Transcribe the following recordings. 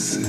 Größe.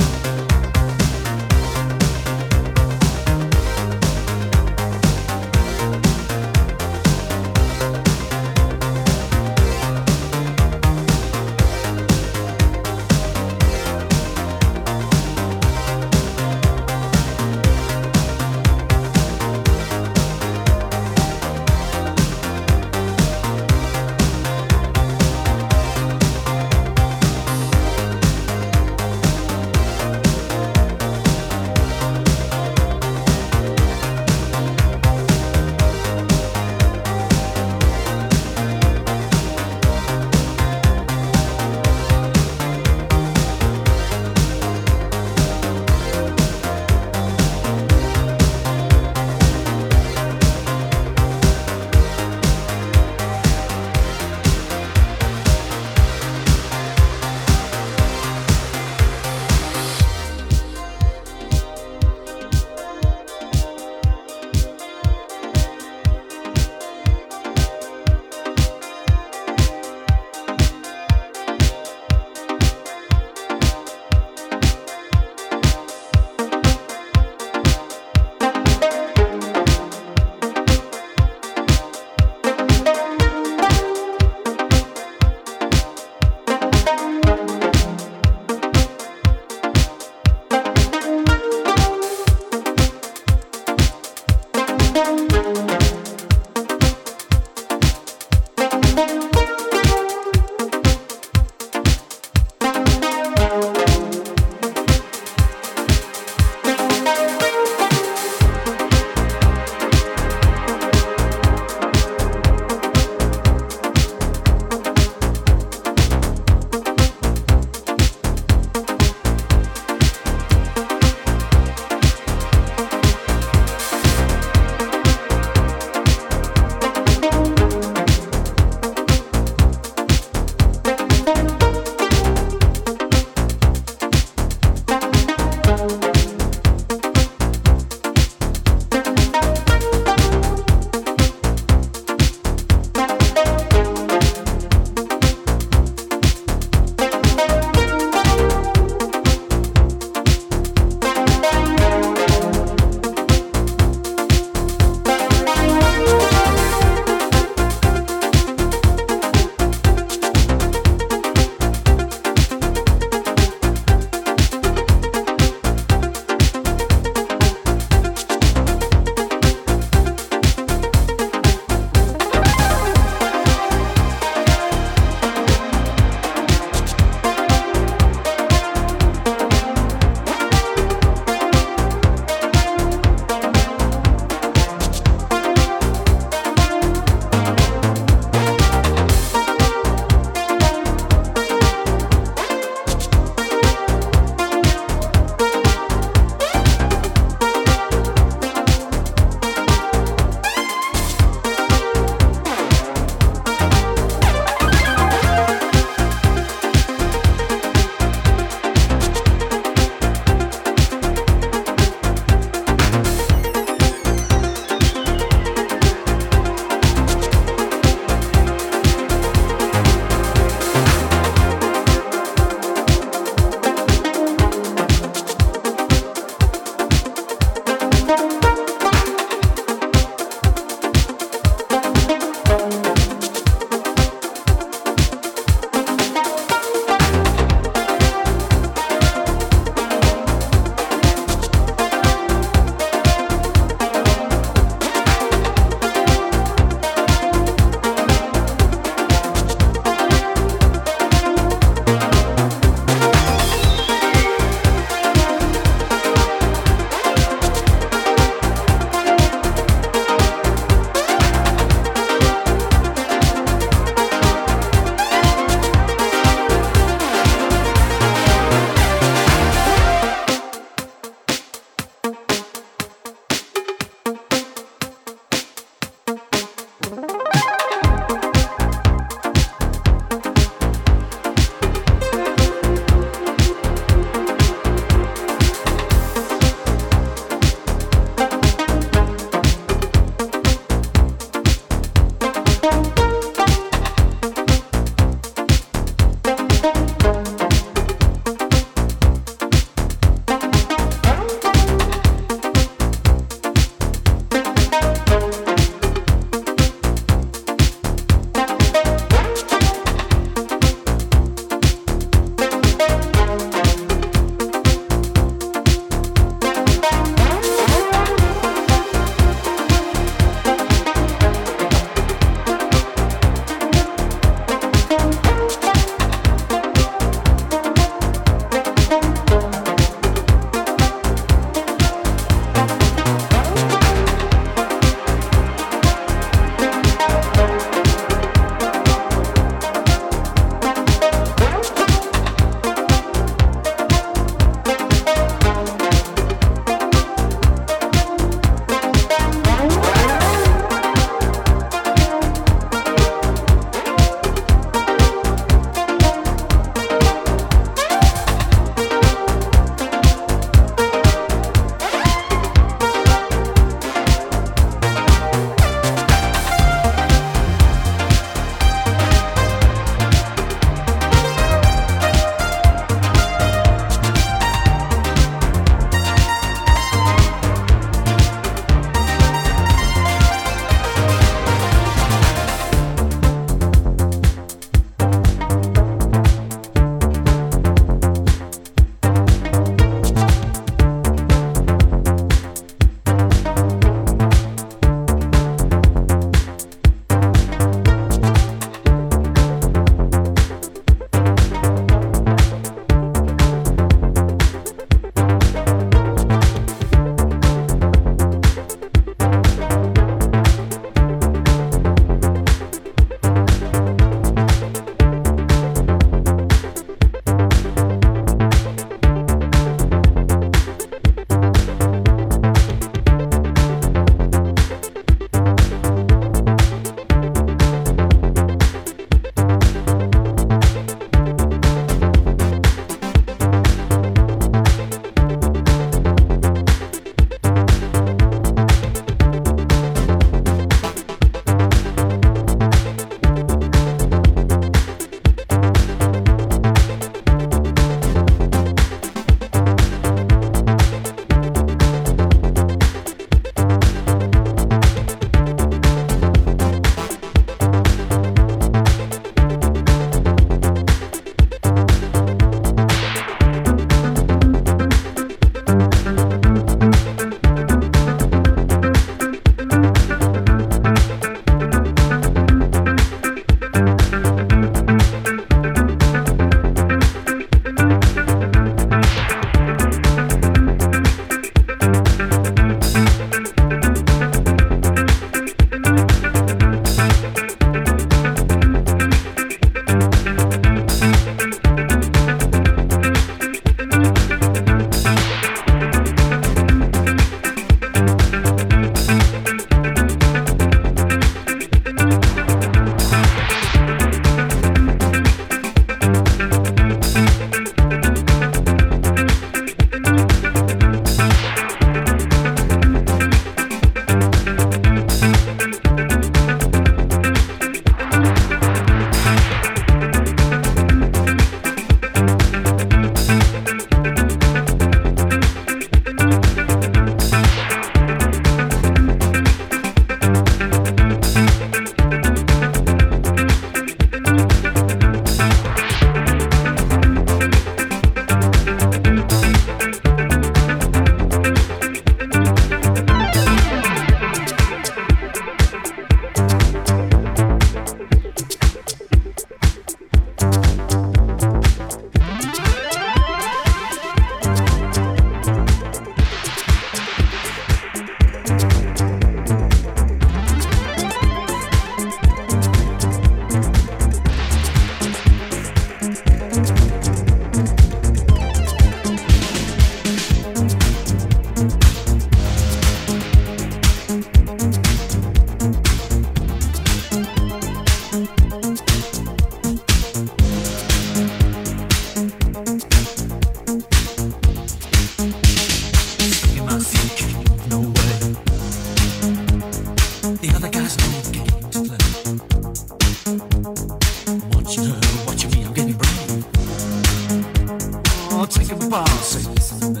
all taking bosses.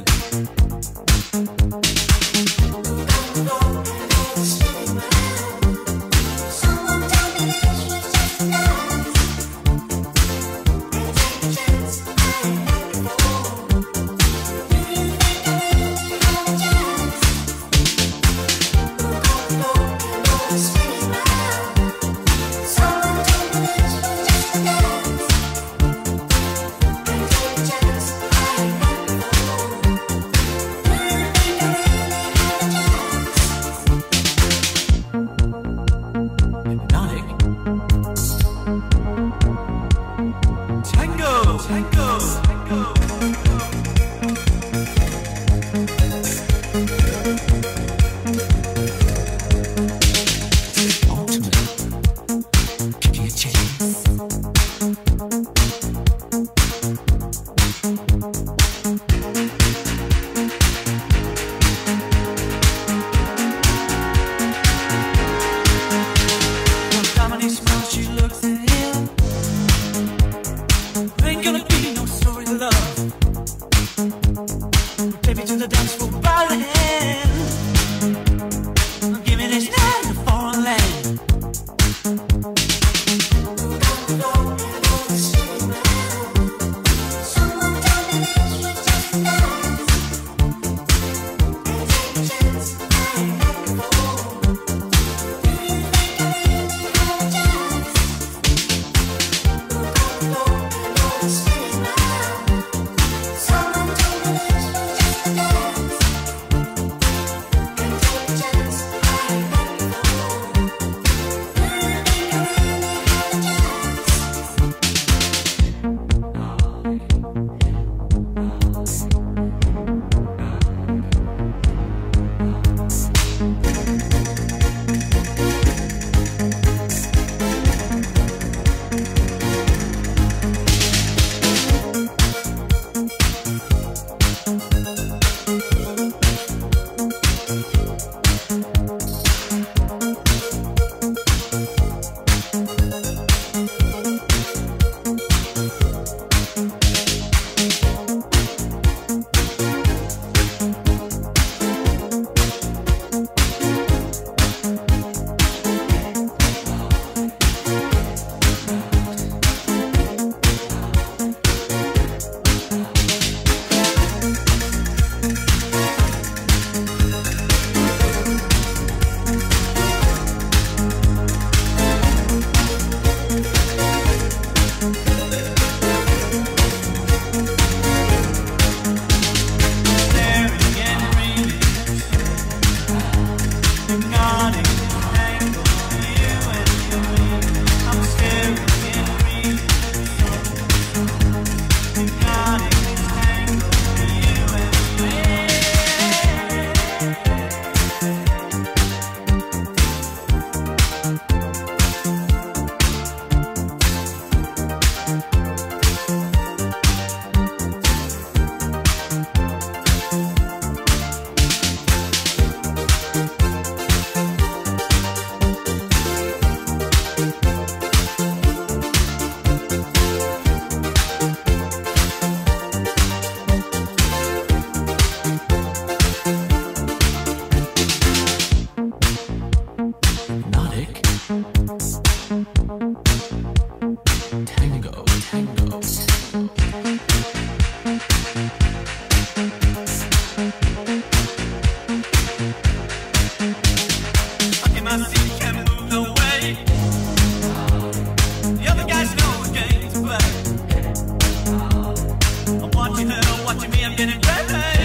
Watching me, I'm getting ready.